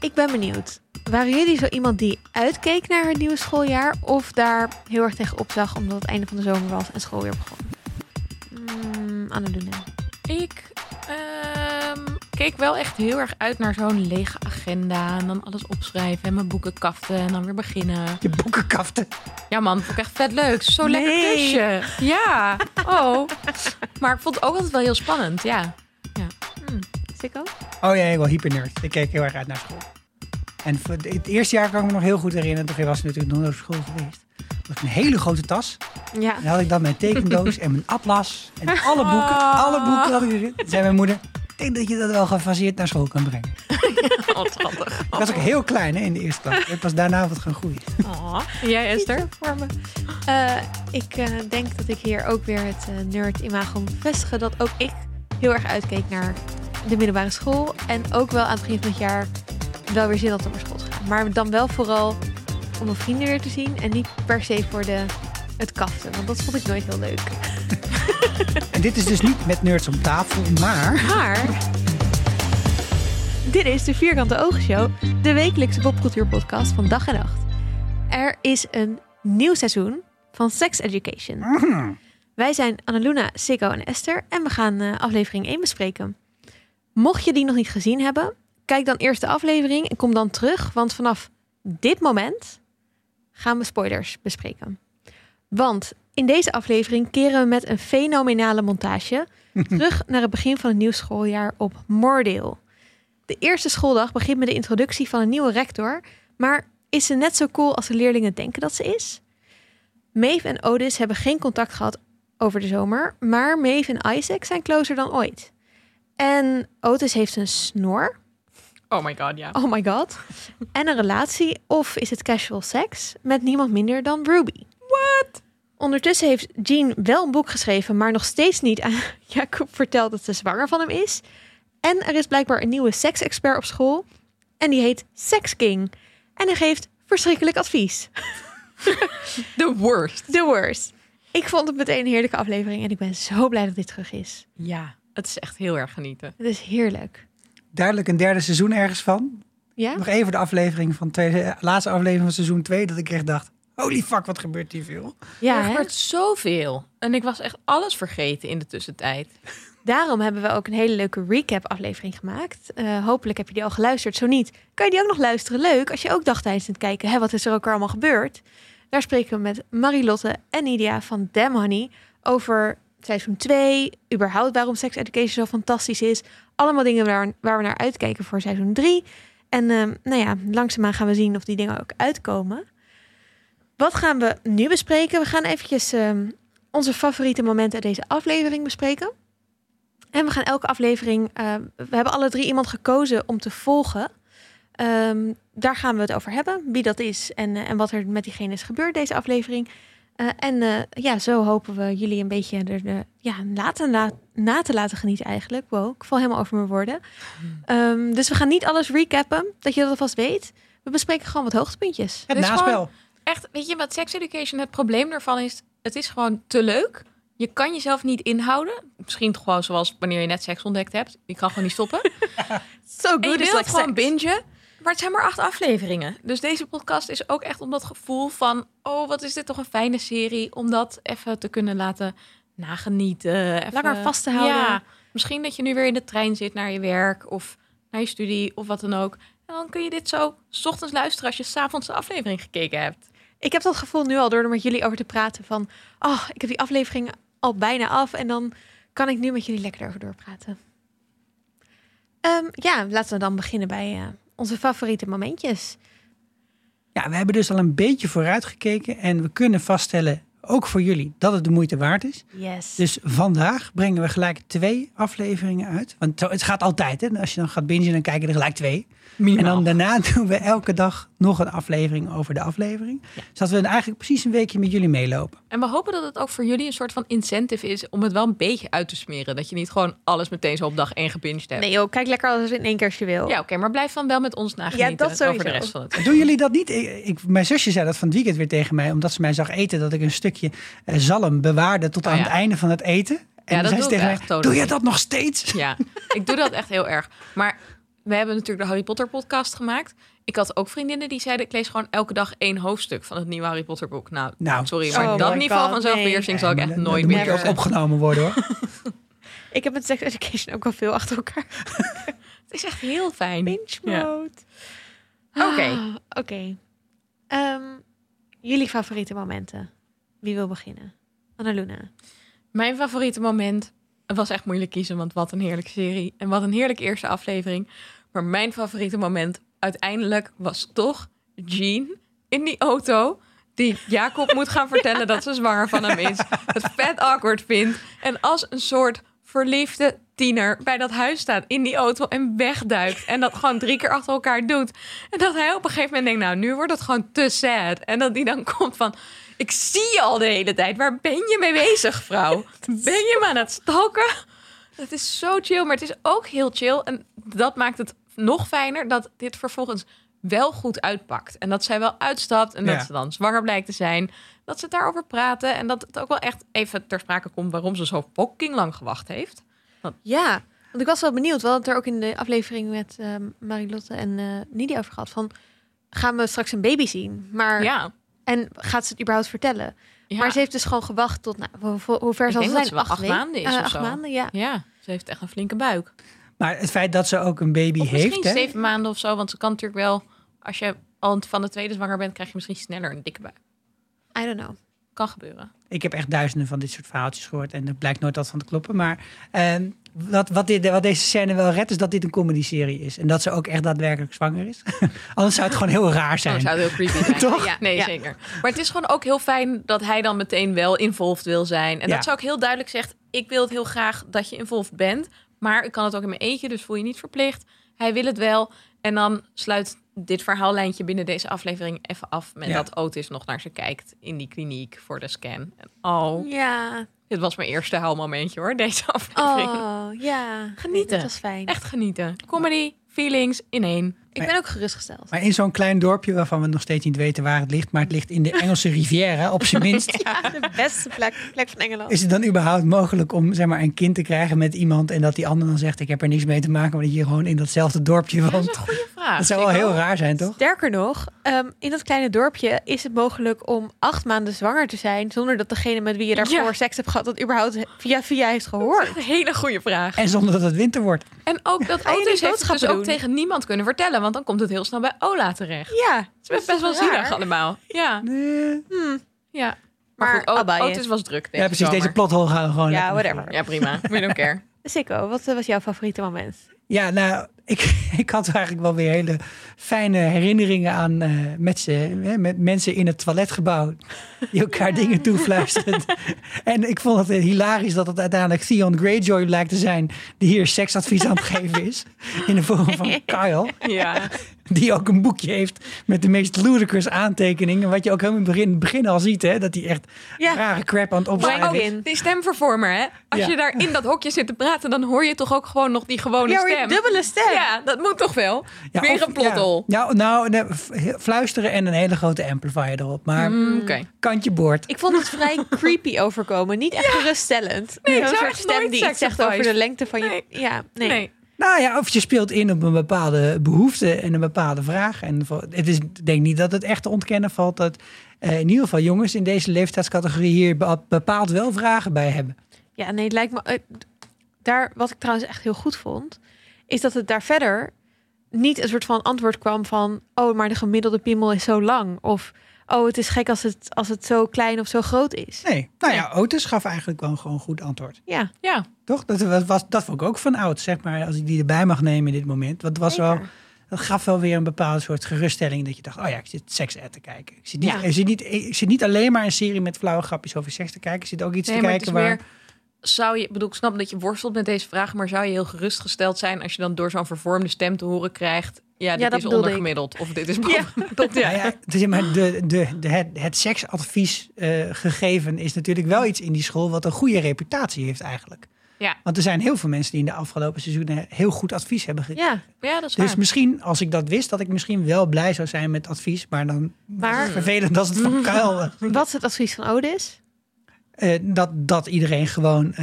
Ik ben benieuwd. Waren jullie zo iemand die uitkeek naar het nieuwe schooljaar... of daar heel erg tegen opzag omdat het einde van de zomer was en school weer begon? Anne Lune. Ik keek wel echt heel erg uit naar zo'n lege agenda. En dan alles opschrijven en mijn boeken kaften en dan weer beginnen. Je boeken kaften? Ja man, dat vond ik echt vet leuk. Zo lekker kusje. Ja, oh. Maar ik vond het ook altijd wel heel spannend, ja. Sikko? Oh ja, ik wel hypernerd. Ik keek heel erg uit naar school. En het eerste jaar kan ik me nog heel goed herinneren. Toen was ik natuurlijk nog nooit op school geweest. Had ik een hele grote tas. Ja. Dan had ik dan mijn tekendoos en mijn atlas. En alle boeken. Oh. Alle boeken had ik erin. Toen zei mijn moeder, ik denk dat je dat wel gefaseerd naar school kan brengen. Oh, schattig. Ik was ook heel klein hè, in de eerste klas. Ik was daarna wat gaan groeien. Oh. En jij Esther? Voor me. Ik denk dat ik hier ook weer het nerd-imago moet vestigen. Dat ook ik heel erg uitkeek naar de middelbare school. En ook wel aan het begin van het jaar wel weer zin had om naar school te gaan. Maar dan wel vooral om mijn vrienden weer te zien. En niet per se voor het kaften. Want dat vond ik nooit heel leuk. En dit is dus niet met nerds om tafel, maar... Dit is de Vierkante Oogenshow. De wekelijkse popcultuurpodcast van dag en nacht. Er is een nieuw seizoen van Sex Education. Mm. Wij zijn Annaluna, Siggo en Esther. En we gaan aflevering 1 bespreken. Mocht je die nog niet gezien hebben... kijk dan eerst de aflevering en kom dan terug. Want vanaf dit moment gaan we spoilers bespreken. Want in deze aflevering keren we met een fenomenale montage... terug naar het begin van het nieuw schooljaar op Moordale. De eerste schooldag begint met de introductie van een nieuwe rector... maar is ze net zo cool als de leerlingen denken dat ze is? Maeve en Otis hebben geen contact gehad over de zomer... maar Maeve en Isaac zijn closer dan ooit. En Otis heeft een snor... Oh my god, ja. Yeah. Oh my god. En een relatie, of is het casual seks, met niemand minder dan Ruby. What? Ondertussen heeft Jean wel een boek geschreven, maar nog steeds niet aan Jacob verteld dat ze zwanger van hem is. En er is blijkbaar een nieuwe seksexpert op school. En die heet Sex King. En hij geeft verschrikkelijk advies. The worst. The worst. Ik vond het meteen een heerlijke aflevering en ik ben zo blij dat dit terug is. Ja, het is echt heel erg genieten. Het is heerlijk. Duidelijk een derde seizoen ergens van. Ja? Nog even de aflevering van laatste aflevering van seizoen 2... dat ik echt dacht, holy fuck, wat gebeurt hier veel. Ja, er gebeurt zoveel. En ik was echt alles vergeten in de tussentijd. Daarom hebben we ook een hele leuke recap-aflevering gemaakt. Hopelijk heb je die al geluisterd. Zo niet, kan je die ook nog luisteren. Leuk, als je ook dacht tijdens het kijken... wat is er ook allemaal gebeurd? Daar spreken we met Marie-Lotte en India van Damn Honey... over seizoen 2, überhaupt waarom Sex Education zo fantastisch is... Allemaal dingen waar we naar uitkijken voor seizoen 3. En langzaamaan gaan we zien of die dingen ook uitkomen. Wat gaan we nu bespreken? We gaan eventjes onze favoriete momenten uit deze aflevering bespreken. En we gaan elke aflevering... we hebben alle drie iemand gekozen om te volgen. Daar gaan we het over hebben. Wie dat is en wat er met diegene is gebeurd deze aflevering. Zo hopen we jullie een beetje na te laten genieten eigenlijk. Wow, ik val helemaal over mijn woorden. Dus we gaan niet alles recappen, dat je dat alvast weet. We bespreken gewoon wat hoogtepuntjes. Het naspel. Echt, weet je wat Sex Education, het probleem daarvan is... het is gewoon te leuk. Je kan jezelf niet inhouden. Misschien gewoon zoals wanneer je net seks ontdekt hebt. Je kan gewoon niet stoppen. So good, en je wilt gewoon bingen. Maar het zijn maar 8 afleveringen. Dus deze podcast is ook echt om dat gevoel van... oh, wat is dit toch een fijne serie. Om dat even te kunnen laten nagenieten. Even... langer vast te houden. Ja, misschien dat je nu weer in de trein zit naar je werk... of naar je studie of wat dan ook. En dan kun je dit zo 's ochtends luisteren... als je 's avonds de aflevering gekeken hebt. Ik heb dat gevoel nu al door er met jullie over te praten. Van, ik heb die aflevering al bijna af... en dan kan ik nu met jullie lekker over doorpraten. Laten we dan beginnen bij... onze favoriete momentjes. Ja, we hebben dus al een beetje vooruit gekeken. En we kunnen vaststellen, ook voor jullie, dat het de moeite waard is. Yes. Dus vandaag brengen we gelijk 2 afleveringen uit. Want het gaat altijd, hè? Als je dan gaat bingen, dan kijken er gelijk 2. Minimaal. En dan daarna doen we elke dag nog een aflevering over de aflevering. Ja. Zodat we eigenlijk precies een weekje met jullie meelopen. En we hopen dat het ook voor jullie een soort van incentive is... om het wel een beetje uit te smeren. Dat je niet gewoon alles meteen zo op dag 1 gebinged hebt. Nee joh, kijk lekker alles in één keer als je wil. Ja, oké, maar blijf dan wel met ons nagenieten over de rest van het. Doen jullie dat niet? Mijn zusje zei dat van het weekend weer tegen mij... omdat ze mij zag eten dat ik een stukje zalm bewaarde... tot aan het einde van het eten. En ja, dat doe ik echt. Doe je dat nog steeds? Ja, ik doe dat echt heel erg. Maar... we hebben natuurlijk de Harry Potter podcast gemaakt. Ik had ook vriendinnen die zeiden, ik lees gewoon elke dag 1 hoofdstuk van het nieuwe Harry Potter boek. Nou sorry, maar dat niveau van zelfbeheersing zal ik echt nooit meer doen. Moet je ook opgenomen worden, hoor. Ik heb met Sex Education ook wel veel achter elkaar. Het is echt heel fijn. Binge mode. Ja. Oké. Jullie favoriete momenten. Wie wil beginnen? Annaluna. Mijn favoriete moment... Het was echt moeilijk kiezen, want wat een heerlijke serie. En wat een heerlijke eerste aflevering. Maar mijn favoriete moment uiteindelijk was toch Jean in die auto... die Jacob moet gaan vertellen dat ze zwanger van hem is. Het vet awkward vindt. En als een soort verliefde tiener bij dat huis staat in die auto en wegduikt. En dat gewoon 3 keer achter elkaar doet. En dat hij op een gegeven moment denkt, nou, nu wordt het gewoon te sad. En dat die dan komt van... Ik zie je al de hele tijd. Waar ben je mee bezig, vrouw? Ben je me aan het stalken? Het is zo chill, maar het is ook heel chill. En dat maakt het nog fijner dat dit vervolgens wel goed uitpakt. En dat zij wel uitstapt en dat ze dan zwanger blijkt te zijn. Dat ze het daarover praten en dat het ook wel echt even ter sprake komt... waarom ze zo fucking lang gewacht heeft. Want ik was wel benieuwd. We hadden het er ook in de aflevering met Marie-Lotte en Nidia over gehad. Van, gaan we straks een baby zien? Maar... Ja. En gaat ze het überhaupt vertellen? Ja. Maar ze heeft dus gewoon gewacht tot... Nou, hoe ver zal ze zijn? 8 maanden is of 8 zo. Maanden, ja. Ze heeft echt een flinke buik. Maar het feit dat ze ook een baby heeft... Misschien 7 maanden of zo. Want ze kan natuurlijk wel... Als je al van de tweede zwanger bent... krijg je misschien sneller een dikke buik. I don't know. Kan gebeuren. Ik heb echt duizenden van dit soort verhaaltjes gehoord. En dat blijkt nooit altijd van te kloppen. Maar wat deze scène wel redt... is dat dit een comedy-serie is. En dat ze ook echt daadwerkelijk zwanger is. Anders zou het gewoon heel raar zijn. Anders zou het heel creepy zijn. Toch? Ja, nee, zeker. Maar het is gewoon ook heel fijn... dat hij dan meteen wel involved wil zijn. En dat ze ook heel duidelijk zegt... ik wil het heel graag dat je involved bent... maar ik kan het ook in mijn eentje, dus voel je niet verplicht. Hij wil het wel. En dan sluit dit verhaallijntje binnen deze aflevering even af... met dat Otis nog naar ze kijkt in die kliniek voor de scan. En dit was mijn eerste huilmomentje, hoor, deze aflevering. Genieten. Dat was fijn. Echt genieten. Comedy, feelings, in één. Ik ben ook gerustgesteld. Maar in zo'n klein dorpje waarvan we nog steeds niet weten waar het ligt... maar het ligt in de Engelse Riviera, op zijn minst. Ja, de beste plek van Engeland. Is het dan überhaupt mogelijk om zeg maar een kind te krijgen met iemand... en dat die ander dan zegt, ik heb er niks mee te maken... want ik hier gewoon in datzelfde dorpje woont? Dat is een goede vraag. Dat zou wel heel raar zijn, toch? Sterker nog, in dat kleine dorpje is het mogelijk om 8 maanden zwanger te zijn... zonder dat degene met wie je daarvoor seks hebt gehad... dat überhaupt via heeft gehoord. Dat is een hele goede vraag. En zonder dat het winter wordt. En ook dat Otis heeft dus ook tegen niemand kunnen vertellen... want dan komt het heel snel bij Ola terecht. Ja, het is best wel zielig allemaal. Ja. Nee. Ja. Maar Otis was druk. Ja, precies. Zomer. Deze plothol gaan we gewoon... Ja, whatever. Voor. Ja, prima. We don't care. Sikko, wat was jouw favoriete moment? Ja, nou, ik had eigenlijk wel weer hele fijne herinneringen aan met mensen in het toiletgebouw. Die elkaar dingen toefluisteren. En ik vond het hilarisch dat het uiteindelijk Theon Greyjoy lijkt te zijn. Die hier seksadvies aan het geven is. In de vorm van Kyle. Ja. Die ook een boekje heeft met de meest ludicrous aantekeningen. Wat je ook helemaal in het begin al ziet. Hè, dat hij echt rare crap aan het opschrijven is. Die stemvervormer, hè? Als je daar in dat hokje zit te praten, dan hoor je toch ook gewoon nog die gewone stem. Ja, dubbele stem. Ja, dat moet toch wel? Ja, weer een plottel. Ja. Nou, fluisteren en een hele grote amplifier erop. Maar kantje boord. Ik vond het vrij creepy overkomen. Niet echt geruststellend. Nee, zo'n soort stem die iets zegt over de lengte van je... Ja, nee. Nou ja, of je speelt in op een bepaalde behoefte en een bepaalde vraag. En het is, ik denk niet dat het echt te ontkennen valt dat in ieder geval jongens in deze leeftijdscategorie hier bepaald wel vragen bij hebben. Ja, nee, het lijkt me. Wat ik trouwens echt heel goed vond, is dat het daar verder niet een soort van antwoord kwam van... oh, maar de gemiddelde piemel is zo lang. Of, oh, het is gek als het zo klein of zo groot is. Nee, nou ja, Otis gaf eigenlijk wel gewoon een goed antwoord. Ja. Toch? Dat vond ik ook van oud, zeg maar, als ik die erbij mag nemen in dit moment. Want dat gaf wel weer een bepaalde soort geruststelling... dat je dacht, oh ja, ik zit seks-ad te kijken. Ik zit niet alleen maar een serie met flauwe grapjes over seks te kijken. Ik zit ook iets te kijken waar... ik snap dat je worstelt met deze vraag... maar zou je heel gerustgesteld zijn... als je dan door zo'n vervormde stem te horen krijgt... dit is ondergemiddeld. Of dit is boven. Maar het seksadvies gegeven... is natuurlijk wel iets in die school... wat een goede reputatie heeft eigenlijk. Ja. Want er zijn heel veel mensen die in de afgelopen seizoenen... heel goed advies hebben gegeven. Ja, dat is waar. Dus misschien, als ik dat wist... dat ik misschien wel blij zou zijn met advies... maar dan vervelend als het van Kyle. Wat is het advies van Otis? dat iedereen gewoon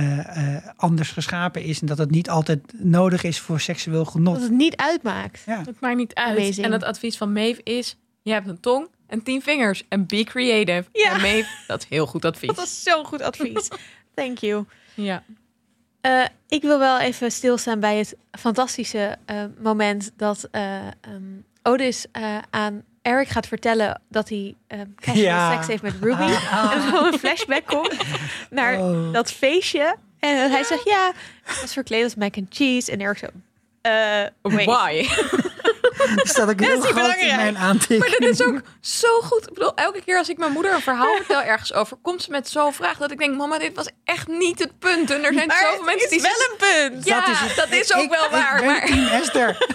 anders geschapen is. En dat het niet altijd nodig is voor seksueel genot. Dat het niet uitmaakt. Ja. Het maakt niet uit. Amazing. En het advies van Maeve is, je hebt een tong en 10 vingers. En be creative. Ja. En Maeve, dat is heel goed advies. Dat is zo'n goed advies. Thank you. Ja. Ik wil wel even stilstaan bij het fantastische moment dat Otis aan Eric gaat vertellen dat hij seks heeft met Ruby. En dan een flashback komt naar dat feestje. En hij zegt, ja, was verkleed als mac and cheese. En Eric zo, why? Dat staat ook heel groot in mijn aantekeningen. Maar dat is ook zo goed. Ik bedoel, elke keer als ik mijn moeder een verhaal vertel ergens over, komt ze met zo'n vraag dat ik denk, mama, dit was echt niet het punt. En er zijn zoveel mensen die... Maar het is wel een punt. Ja, dat is ook wel waar. Ik ben maar... Esther.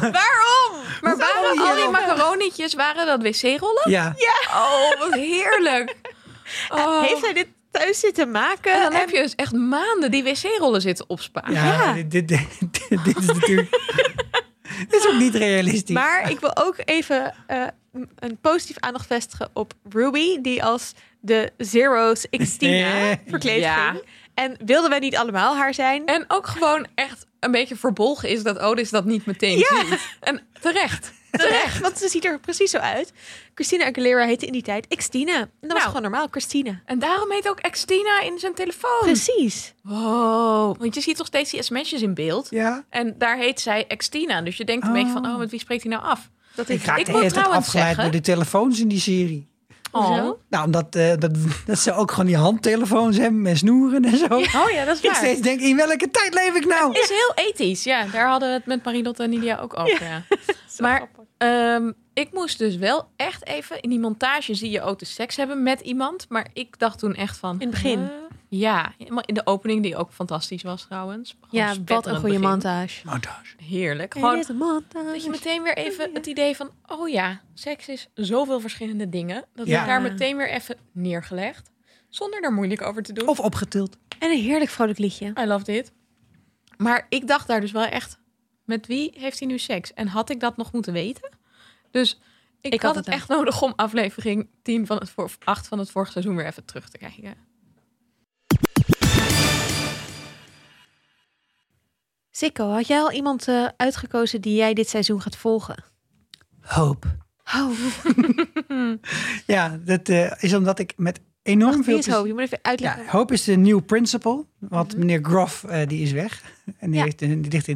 Waarom? Maar waren al die macaronietjes, waren dat wc-rollen? Ja. Oh, wat heerlijk. Oh. Heeft hij dit thuis zitten maken? En dan heb je dus echt maanden die wc-rollen zitten opsparen. Ja. Dit is natuurlijk... Dat is ook niet realistisch. Maar ik wil ook even een positief aandacht vestigen op Ruby, die als de Zero's Xtina verkleed ging. En wilden wij niet allemaal haar zijn. En ook gewoon echt een beetje verbolgen is dat Otis dat niet meteen ziet. En terecht. Want ze ziet er precies zo uit. Christina Aguilera heette in die tijd Xtina. En dat was gewoon normaal, Christina. En daarom heet ook Xtina in zijn telefoon. Precies. Wow. Want je ziet toch steeds die sms'jes in beeld. Ja. En daar heet zij Xtina. Dus je denkt een beetje van, met wie spreekt hij nou af? Ik wil trouwens afgeleid zeggen, door de telefoons in die serie. Oh. Nou, omdat dat ze ook gewoon die handtelefoons hebben met snoeren en zo. Ja. Oh ja, dat is waar. Ik steeds denk, in welke tijd leef ik nou? Het is heel ethisch, ja. Daar hadden we het met Marie-Lotte en India ook over. Ja. Maar ik moest dus wel echt even... In die montage zie je ook de seks hebben met iemand. Maar ik dacht toen echt van... In het begin? In de opening, die ook fantastisch was trouwens. Ja, wat een goede montage. Heerlijk. Gewoon montage. Dat je meteen weer even het idee van... Oh ja, seks is zoveel verschillende dingen. Dat wordt daar meteen weer even neergelegd. Zonder daar moeilijk over te doen. Of opgetild. En een heerlijk vrolijk liedje. I love it. Maar ik dacht daar dus wel echt... Met wie heeft hij nu seks? En had ik dat nog moeten weten? Dus ik had het echt nodig om aflevering 10 van het 8 van het vorige seizoen weer even terug te kijken. Sikko, had jij al iemand uitgekozen die jij dit seizoen gaat volgen? Hope. Ja, dat is omdat ik met enorm veel... Wie is Hope? Je moet even uitleggen. Ja, Hope is de new principal. Want meneer Groff, die is weg. En die ligt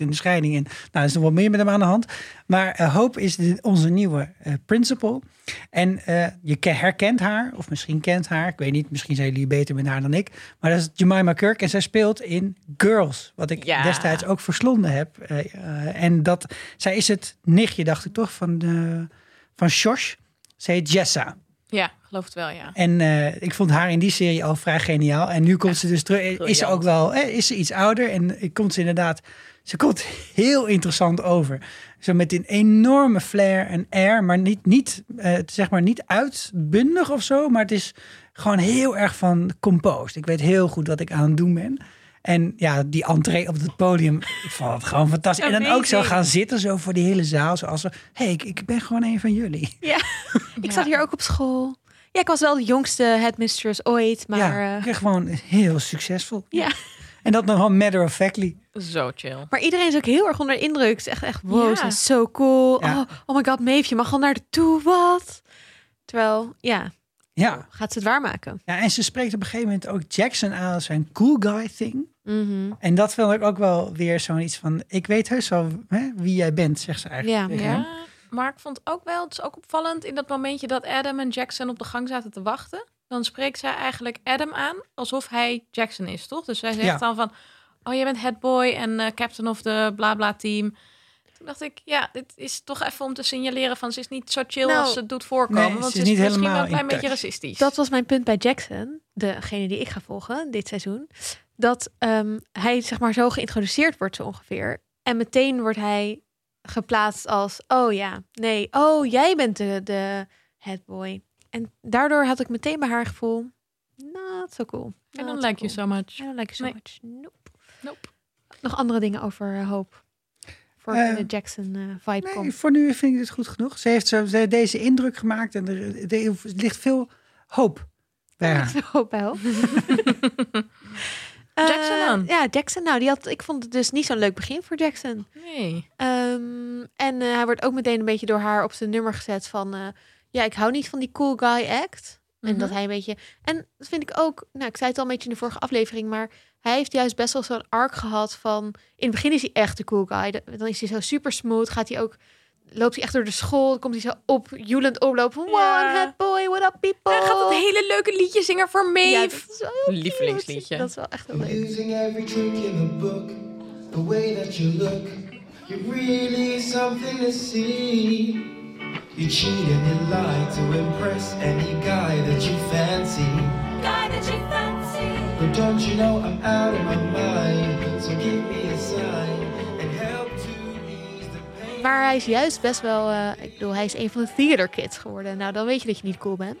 in de scheiding. En er is nog wat meer met hem aan de hand. Maar Hope is onze nieuwe principal. En je herkent haar. Of misschien kent haar. Ik weet niet. Misschien zijn jullie beter met haar dan ik. Maar dat is Jemima Kirk. En zij speelt in Girls. Wat ik destijds ook verslonden heb. En dat zij is het nichtje, dacht ik toch, van Josh. Zij heet Jessa. Ja, geloof het wel, ja. En ik vond haar in die serie al vrij geniaal. En nu komt ze dus terug. Briljant. Is ze ook wel is ze iets ouder. En komt ze inderdaad... Ze komt heel interessant over. Zo met een enorme flair en air. Maar niet uitbundig of zo. Maar het is gewoon heel erg van composed. Ik weet heel goed wat ik aan het doen ben. En ja, die entree op het podium, ik vond het gewoon fantastisch. En dan ook zo gaan zitten, zo voor die hele zaal. Zoals we, ik ben gewoon een van jullie. Ja, ik zat hier ook op school. Ja, ik was wel de jongste headmistress ooit, maar... Ja, ik gewoon heel succesvol. Ja. En dat nogal matter of factly. Zo chill. Maar iedereen is ook heel erg onder indruk. Het is echt wow, ze is zo cool. Ja. Oh my god, Maeve, je mag al naar de toe, wat? Terwijl, gaat ze het waarmaken. Ja, en ze spreekt op een gegeven moment ook Jackson aan als zijn cool guy thing. Mm-hmm. En dat vond ik ook wel weer zo'n iets van... Ik weet heus wel wie jij bent, zegt ze eigenlijk. Ja, maar ik vond ook wel... Het is ook opvallend in dat momentje dat Adam en Jackson op de gang zaten te wachten. Dan spreekt zij eigenlijk Adam aan alsof hij Jackson is, toch? Dus zij zegt dan van... Oh, jij bent headboy en captain of de blabla team. Toen dacht ik, dit is toch even om te signaleren van... Ze is niet zo chill als ze het doet voorkomen. Nee, want ze is niet misschien wel een klein beetje racistisch. Dat was mijn punt bij Jackson. Degene die ik ga volgen dit seizoen... dat hij zeg maar zo geïntroduceerd wordt zo ongeveer. En meteen wordt hij geplaatst als... jij bent de headboy. En daardoor had ik meteen bij haar gevoel... Not so cool. I don't like you so much. I don't like you so much. Nope. Nog andere dingen over Hope? Voor de Jackson-vibe komt. Voor nu vind ik dit goed genoeg. Ze heeft deze indruk gemaakt en er ligt veel hoop. Daar ligt Hoop bij Hoop. Jackson dan? Ja, Jackson. Nou, ik vond het dus niet zo'n leuk begin voor Jackson. Nee. En hij wordt ook meteen een beetje door haar op zijn nummer gezet van... ja, ik hou niet van die cool guy act. Mm-hmm. En dat hij een beetje... En dat vind ik ook... Nou, ik zei het al een beetje in de vorige aflevering, maar... Hij heeft juist best wel zo'n arc gehad van... In het begin is hij echt de cool guy. Dan is hij zo super smooth. Gaat hij ook... Loopt hij echt door de school. Komt hij zo op, joelend oplopen. One hot boy, what up people. En hij gaat dat hele leuke liedje zingen voor Maeve. Ja, dat is wel heel lievelingsliedje. Dat is wel echt heel leuk. Using every trick in the book. The way that you look. You're really something to see. You cheat and you lie to impress any guy that you fancy. Guy that you fancy. But don't you know I'm out of my mind. So give me a sign. Maar hij is juist best wel... ik bedoel, hij is een van de theaterkids geworden. Nou, dan weet je dat je niet cool bent.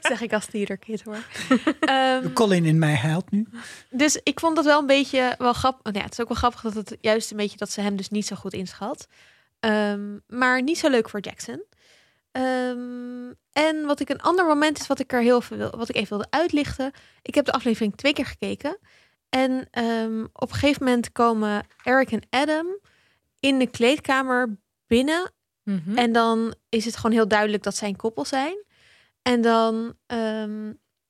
Zeg ik als theaterkid, hoor. Colin in mij huilt nu. Dus ik vond dat wel een beetje wel grappig. Nou ja, het is ook wel grappig dat het juist een beetje... dat ze hem dus niet zo goed inschat. Maar niet zo leuk voor Jackson. En wat ik een ander moment is... wat ik even wilde uitlichten. Ik heb de aflevering 2 keer gekeken. En op een gegeven moment komen Eric en Adam... in de kleedkamer binnen. Mm-hmm. En dan is het gewoon heel duidelijk dat zij een koppel zijn. En dan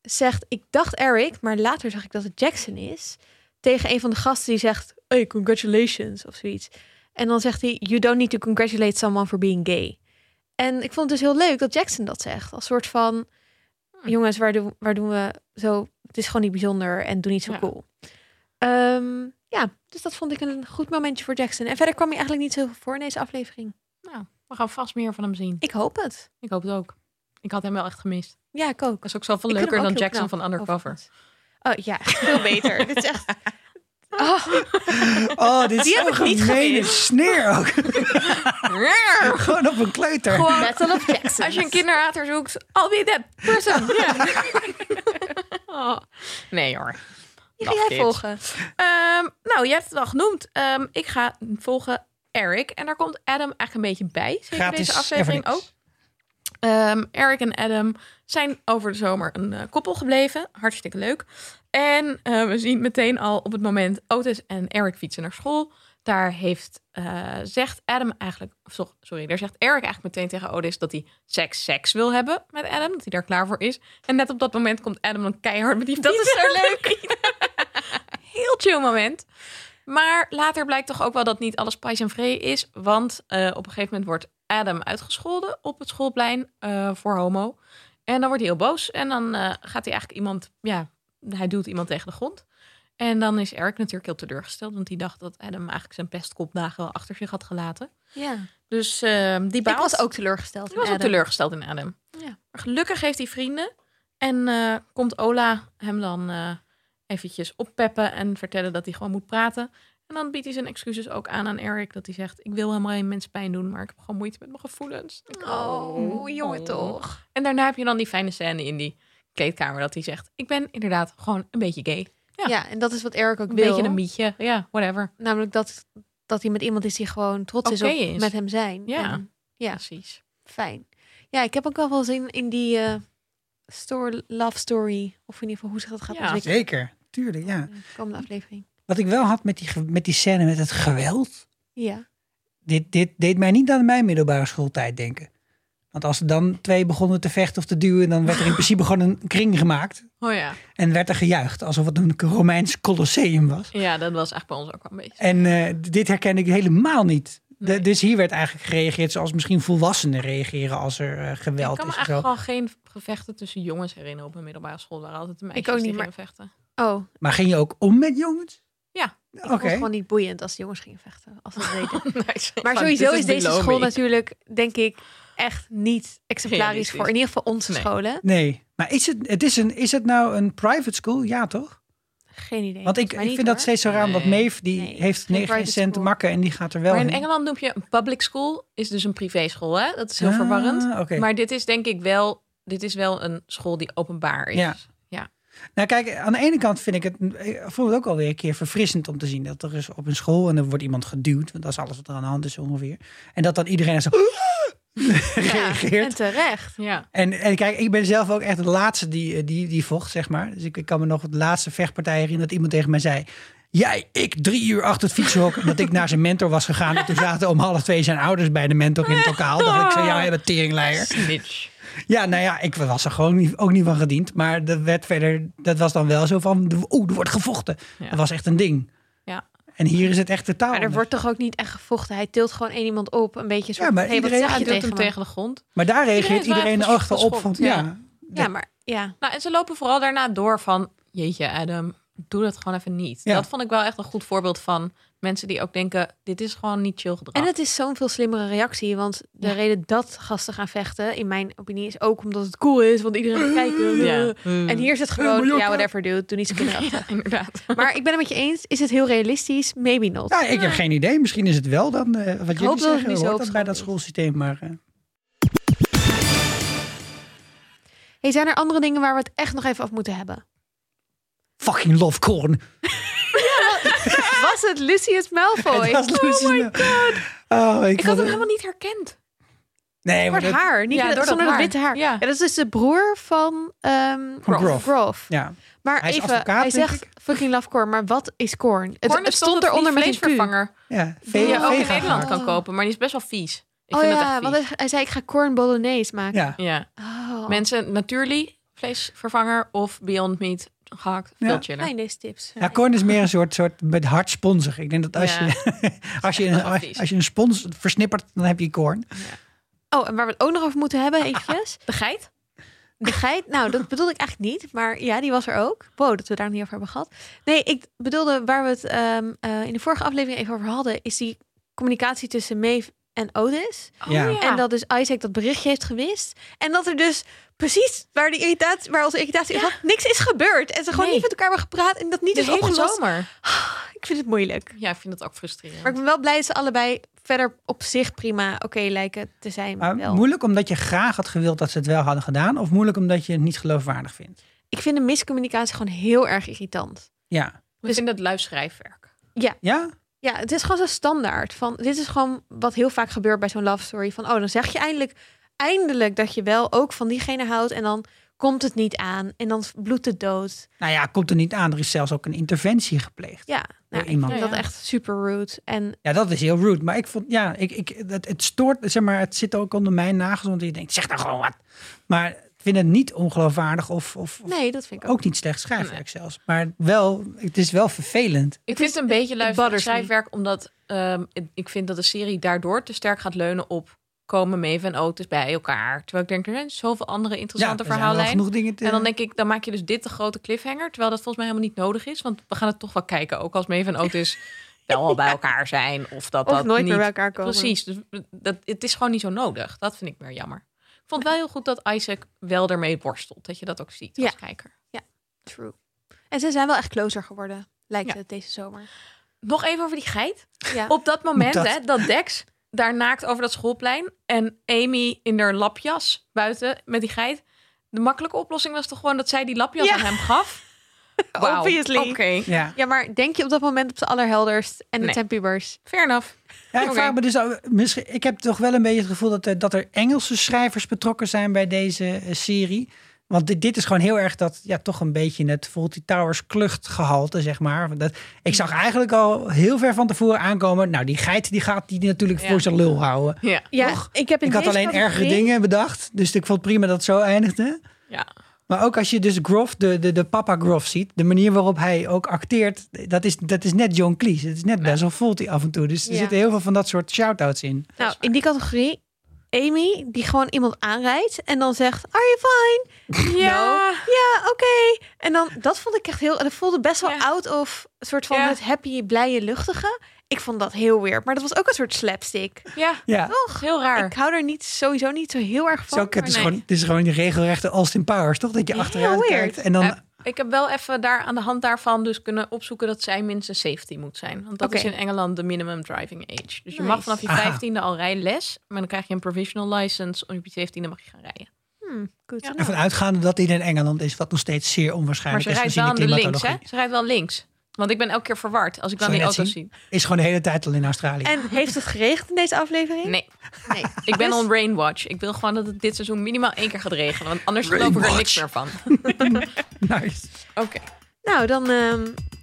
zegt... Ik dacht Eric, maar later zag ik dat het Jackson is. Tegen een van de gasten die zegt... Hey, congratulations, of zoiets. En dan zegt hij... You don't need to congratulate someone for being gay. En ik vond het dus heel leuk dat Jackson dat zegt. Als soort van... Jongens, waar doen we zo... Het is gewoon niet bijzonder en doe niet zo cool. Ja, dus dat vond ik een goed momentje voor Jackson. En verder kwam hij eigenlijk niet zoveel voor in deze aflevering. Nou, we gaan vast meer van hem zien. Ik hoop het. Ik hoop het ook. Ik had hem wel echt gemist. Ja, ik ook. Dat is ook zoveel leuker dan Jackson van Undercover. Oh ja, veel beter. Dit is echt... Oh, dit is een gemene sneer ook. Gewoon op een kleuter. Gewoon metal of Jackson. Als je een kinderhater zoekt, I'll be that person. Oh. Nee hoor. Die ga jij volgen. Nou, je hebt het al genoemd. Ik ga volgen Eric. En daar komt Adam eigenlijk een beetje bij. Zeker gratis, deze aflevering ook. Eric en Adam zijn over de zomer een koppel gebleven. Hartstikke leuk. En we zien meteen al op het moment... Otis en Eric fietsen naar school. Daar zegt Adam eigenlijk... Sorry, daar zegt Eric eigenlijk meteen tegen Otis... dat hij seks wil hebben met Adam. Dat hij daar klaar voor is. En net op dat moment komt Adam dan keihard met die... Dat is zo leuk. Heel chill moment. Maar later blijkt toch ook wel dat niet alles pais en vree is. Want op een gegeven moment wordt Adam uitgescholden... op het schoolplein voor homo. En dan wordt hij heel boos. En dan gaat hij eigenlijk iemand... ja, hij duwt iemand tegen de grond. En dan is Eric natuurlijk heel teleurgesteld. Want die dacht dat Adam eigenlijk zijn pestkopdagen wel achter zich had gelaten. Ja. Dus die baas... was ook teleurgesteld in Adam. Ja. Maar gelukkig heeft hij vrienden. En komt Ola hem dan eventjes oppeppen. En vertellen dat hij gewoon moet praten. En dan biedt hij zijn excuses ook aan Eric. Dat hij zegt, ik wil helemaal geen mensen pijn doen. Maar ik heb gewoon moeite met mijn gevoelens. Oh, jongen toch. En daarna heb je dan die fijne scène in die kleedkamer. Dat hij zegt, ik ben inderdaad gewoon een beetje gay. Ja, en dat is wat Eric ook wil. Een beetje een mietje, ja, whatever. Namelijk dat hij met iemand is die gewoon trots is op met hem zijn. Ja, en, ja, precies. Fijn. Ja, ik heb ook wel zin in die love story. Of in ieder geval hoe zich dat gaat ontwikkelen. Zeker, tuurlijk, ja. Komende aflevering. Wat ik wel had met die scène met het geweld. Ja. Dit deed mij niet aan mijn middelbare schooltijd denken. Want als er dan twee begonnen te vechten of te duwen... dan werd er in principe gewoon een kring gemaakt. Oh ja. En werd er gejuicht, alsof het een Romeins Colosseum was. Ja, dat was eigenlijk bij ons ook wel een beetje. En dit herken ik helemaal niet. Nee. Dus hier werd eigenlijk gereageerd zoals misschien volwassenen reageren... als er geweld is. Ik kan me eigenlijk al geen gevechten tussen jongens herinneren... op mijn middelbare school, waar altijd de meisjes gingen vechten. Oh. Maar ging je ook om met jongens? Ja, ik vond het gewoon niet boeiend als de jongens gingen vechten. Als dat deden. Maar sowieso is deze school natuurlijk, denk ik... echt niet exemplarisch voor in ieder geval onze scholen. Nee, maar is het nou een private school? Ja, toch? Geen idee. Want ik vind dat steeds zo raar, want Maeve heeft 9 cent te makken en die gaat er wel in. Maar in Engeland noem je een public school, is dus een privéschool, hè? Dat is heel verwarrend. Okay. Maar dit is denk ik wel, een school die openbaar is. Ja. Nou kijk, aan de ene kant vond ik het ook alweer een keer verfrissend om te zien dat er is op een school en er wordt iemand geduwd, want dat is alles wat er aan de hand is ongeveer. En dat dan iedereen zo gereageerd. En terecht, ja. En kijk, ik ben zelf ook echt de laatste die vocht, zeg maar. Dus ik kan me nog de laatste vechtpartij herinneren dat iemand tegen mij zei... Jij, ik 3 uur achter het fietsenhok. Dat ik naar zijn mentor was gegaan. En toen zaten om 1:30 zijn ouders bij de mentor in het lokaal. Dacht ik, zo jou hebben teringleier. Snitch. Ja, nou ja, ik was er gewoon ook niet van gediend. Maar dat werd verder, dat was dan wel zo van... Oeh, er wordt gevochten. Ja. Dat was echt een ding. Ja. En hier is het echt totaal. Maar er wordt toch ook niet echt gevochten? Hij tilt gewoon één iemand op. Een beetje zo. Ja, maar iedereen tilt hem tegen de grond. Maar daar reageert iedereen achterop van... Ja, maar ja. Nou, en ze lopen vooral daarna door van... Jeetje, Adam... Doe dat gewoon even niet. Ja. Dat vond ik wel echt een goed voorbeeld van mensen die ook denken... dit is gewoon niet chill gedrag. En het is zo'n veel slimmere reactie. Want de reden dat gasten gaan vechten, in mijn opinie... is ook omdat het cool is, want iedereen gaat kijken. Ja. En hier is het gewoon, whatever dude, doe niet zo kinderachtig. Ja, inderdaad. Maar ik ben het met je eens, is het heel realistisch? Maybe not. Nou, ik heb geen idee. Misschien is het wel dan wat ik jullie zeggen. Hoort dat bij dat schoolsysteem, maar... Hey, zijn er andere dingen waar we het echt nog even af moeten hebben? Fucking love Korn. Ja, was het Lucius Malfoy? Het was oh my god. Ik had hem helemaal niet herkend. Nee, maar haar. Niet door dat witte haar. Ja. Ja, dat is dus de broer van Groff. Ja. Maar hij even, hij zegt fucking love Korn, maar wat is Korn? Het stond eronder met een vleesvervanger. Ja, die je ook in Nederland kan kopen, maar die is best wel vies. Ik vind dat echt vies. Want hij zei ik ga Korn bolognese maken. Ja. Oh. Mensen, natuurlijk vleesvervanger of Beyond Meat. Gehakt, veel chiller. Nee, deze tips. Ja, Korn is meer een soort met hard sponsor. Ik denk dat als je een spons versnippert, dan heb je Korn. Ja. Oh, en waar we het ook nog over moeten hebben, eventjes. De geit? De geit? Nou, dat bedoelde ik eigenlijk niet. Maar ja, die was er ook. Wow, dat we daar nog niet over hebben gehad. Nee, ik bedoelde waar we het in de vorige aflevering even over hadden... is die communicatie tussen Maeve en Otis. Oh, ja. En dat dus Isaac dat berichtje heeft gewist. En dat er dus... Precies, waar onze irritatie is, niks is gebeurd. En ze gewoon niet met elkaar hebben gepraat en dat niet is opgelost. Ik vind het moeilijk. Ja, ik vind dat ook frustrerend. Maar ik ben wel blij dat ze allebei verder op zich prima lijken te zijn. Maar wel. Moeilijk omdat je graag had gewild dat ze het wel hadden gedaan? Of moeilijk omdat je het niet geloofwaardig vindt? Ik vind de miscommunicatie gewoon heel erg irritant. Ja. Dus in dat luisterschrijfwerk. Ja. Ja? Ja, het is gewoon zo standaard. Dit is gewoon wat heel vaak gebeurt bij zo'n love story. Van, dan zeg je eindelijk dat je wel ook van diegene houdt... en dan komt het niet aan en dan bloedt het dood. Nou ja, komt er niet aan. Er is zelfs ook een interventie gepleegd. Ja, iemand. Ik vind dat echt super rude. Ja, dat is heel rude. Maar ik vond, het stoort, zeg maar... het zit ook onder mijn nagels, want je denkt, zeg nou gewoon wat. Maar ik vind het niet ongeloofwaardig of nee, dat vind ik ook niet slecht schrijfwerk zelfs. Maar wel, het is wel vervelend. Ik vind het een beetje luisterend schrijfwerk... omdat ik vind dat de serie daardoor te sterk gaat leunen op... komen Maeve en Otis bij elkaar. Terwijl ik denk, er zijn zoveel andere interessante verhaallijnen. En dan denk ik, dan maak je dus dit de grote cliffhanger... terwijl dat volgens mij helemaal niet nodig is. Want we gaan het toch wel kijken. Ook als Maeve en Otis wel al bij elkaar zijn. Of dat nooit niet... meer bij elkaar komen. Precies. Dus het is gewoon niet zo nodig. Dat vind ik meer jammer. Ik vond wel heel goed dat Isaac wel ermee worstelt. Dat je dat ook ziet als kijker. Ja, true. En ze zijn wel echt closer geworden, lijkt het deze zomer. Nog even over die geit. Ja. Op dat moment dat Dex... daar naakt over dat schoolplein. En Amy in haar lapjas buiten met die geit. De makkelijke oplossing was toch gewoon dat zij die lapjas aan hem gaf? Wow. Obviously. Okay. Ja, maar denk je op dat moment op z'n allerhelderst? En het zijn pubers. Fair enough. Ja, ik vraag me dus al, misschien, ik heb toch wel een beetje het gevoel... dat er Engelse schrijvers betrokken zijn bij deze serie... Want dit is gewoon heel erg dat... toch een beetje het Fawlty Towers kluchtgehalte, zeg maar. Ik zag eigenlijk al heel ver van tevoren aankomen... nou, die geit die gaat natuurlijk voor zijn lul houden. Ja. Ik had alleen ergere dingen bedacht. Dus ik vond prima dat het zo eindigde. Ja. Maar ook als je dus Groff, de papa Groff ziet... de manier waarop hij ook acteert... dat is net John Cleese. Het is net best wel Fawlty af en toe. Dus er zitten heel veel van dat soort shout-outs in. Nou, in die categorie... Amy, die gewoon iemand aanrijdt en dan zegt... Are you fine? Ja, oké. En dan, dat vond ik echt heel... Dat voelde best wel out of... Een soort van het happy, blije, luchtige. Ik vond dat heel weird. Maar dat was ook een soort slapstick. Ja. Toch? Heel raar. Ik hou er sowieso niet zo heel erg van. Het is gewoon die regelrechte Austin Powers, toch? Dat je achteruit kijkt en dan... Ik heb wel even daar aan de hand daarvan dus kunnen opzoeken... dat zij minstens 17 moet zijn. Want dat is in Engeland de minimum driving age. Dus je mag vanaf je 15e al rijles. Maar dan krijg je een provisional license. Op je 17e mag je gaan rijden. Goed. Ja. Ervan uitgaande dat dit in Engeland is... wat nog steeds zeer onwaarschijnlijk is. Maar ze rijdt wel links, hè? Ze rijdt wel links. Want ik ben elke keer verward als ik dan die auto's zie. Is gewoon de hele tijd al in Australië. En heeft het geregend in deze aflevering? Nee. Nee, ik ben on rainwatch. Ik wil gewoon dat het dit seizoen minimaal 1 keer gaat regenen. Want anders geloof ik er niks meer van. Nice. Oké. Nou, dan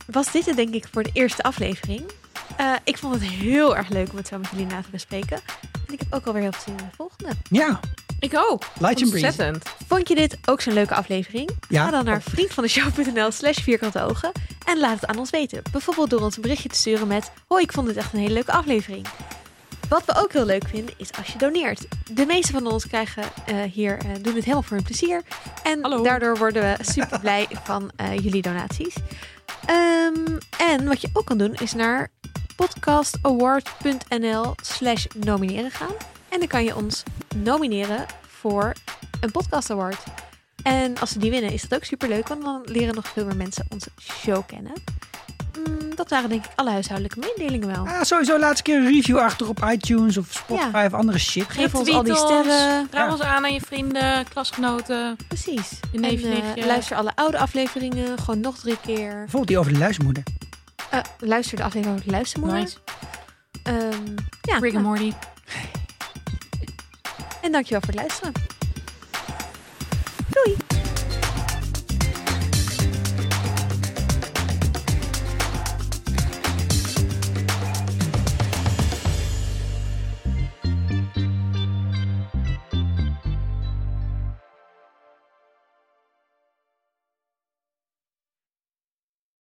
was dit het denk ik voor de eerste aflevering. Ik vond het heel erg leuk om het zo met jullie na te bespreken. En ik heb ook alweer heel veel zin in de volgende. Ja. Ik ook. Light and breeze. Vond je dit ook zo'n leuke aflevering? Ja. Ga dan naar vriendvandeshow.nl/vierkanteogen en laat het aan ons weten. Bijvoorbeeld door ons een berichtje te sturen met... Hoi, ik vond dit echt een hele leuke aflevering. Wat we ook heel leuk vinden is als je doneert. De meeste van ons krijgen doen het helemaal voor hun plezier. En daardoor worden we super blij van jullie donaties. En wat je ook kan doen is naar podcastaward.nl/nomineren gaan. En dan kan je ons nomineren voor een podcast award. En als we die winnen is dat ook superleuk. Want dan leren nog veel meer mensen onze show kennen. Dat waren denk ik alle huishoudelijke mededelingen wel. Ja, sowieso laatste keer een review achter op iTunes of Spotify of andere shit. Geef ons al die sterren. Raam ons aan je vrienden, klasgenoten. Precies. Je neefje, nichtje. Luister alle oude afleveringen. Gewoon nog 3 keer. Bijvoorbeeld die over de luistermoeder. Luister de aflevering over de luistermoeder. Nice. Rick and Morty. En dankjewel voor het luisteren.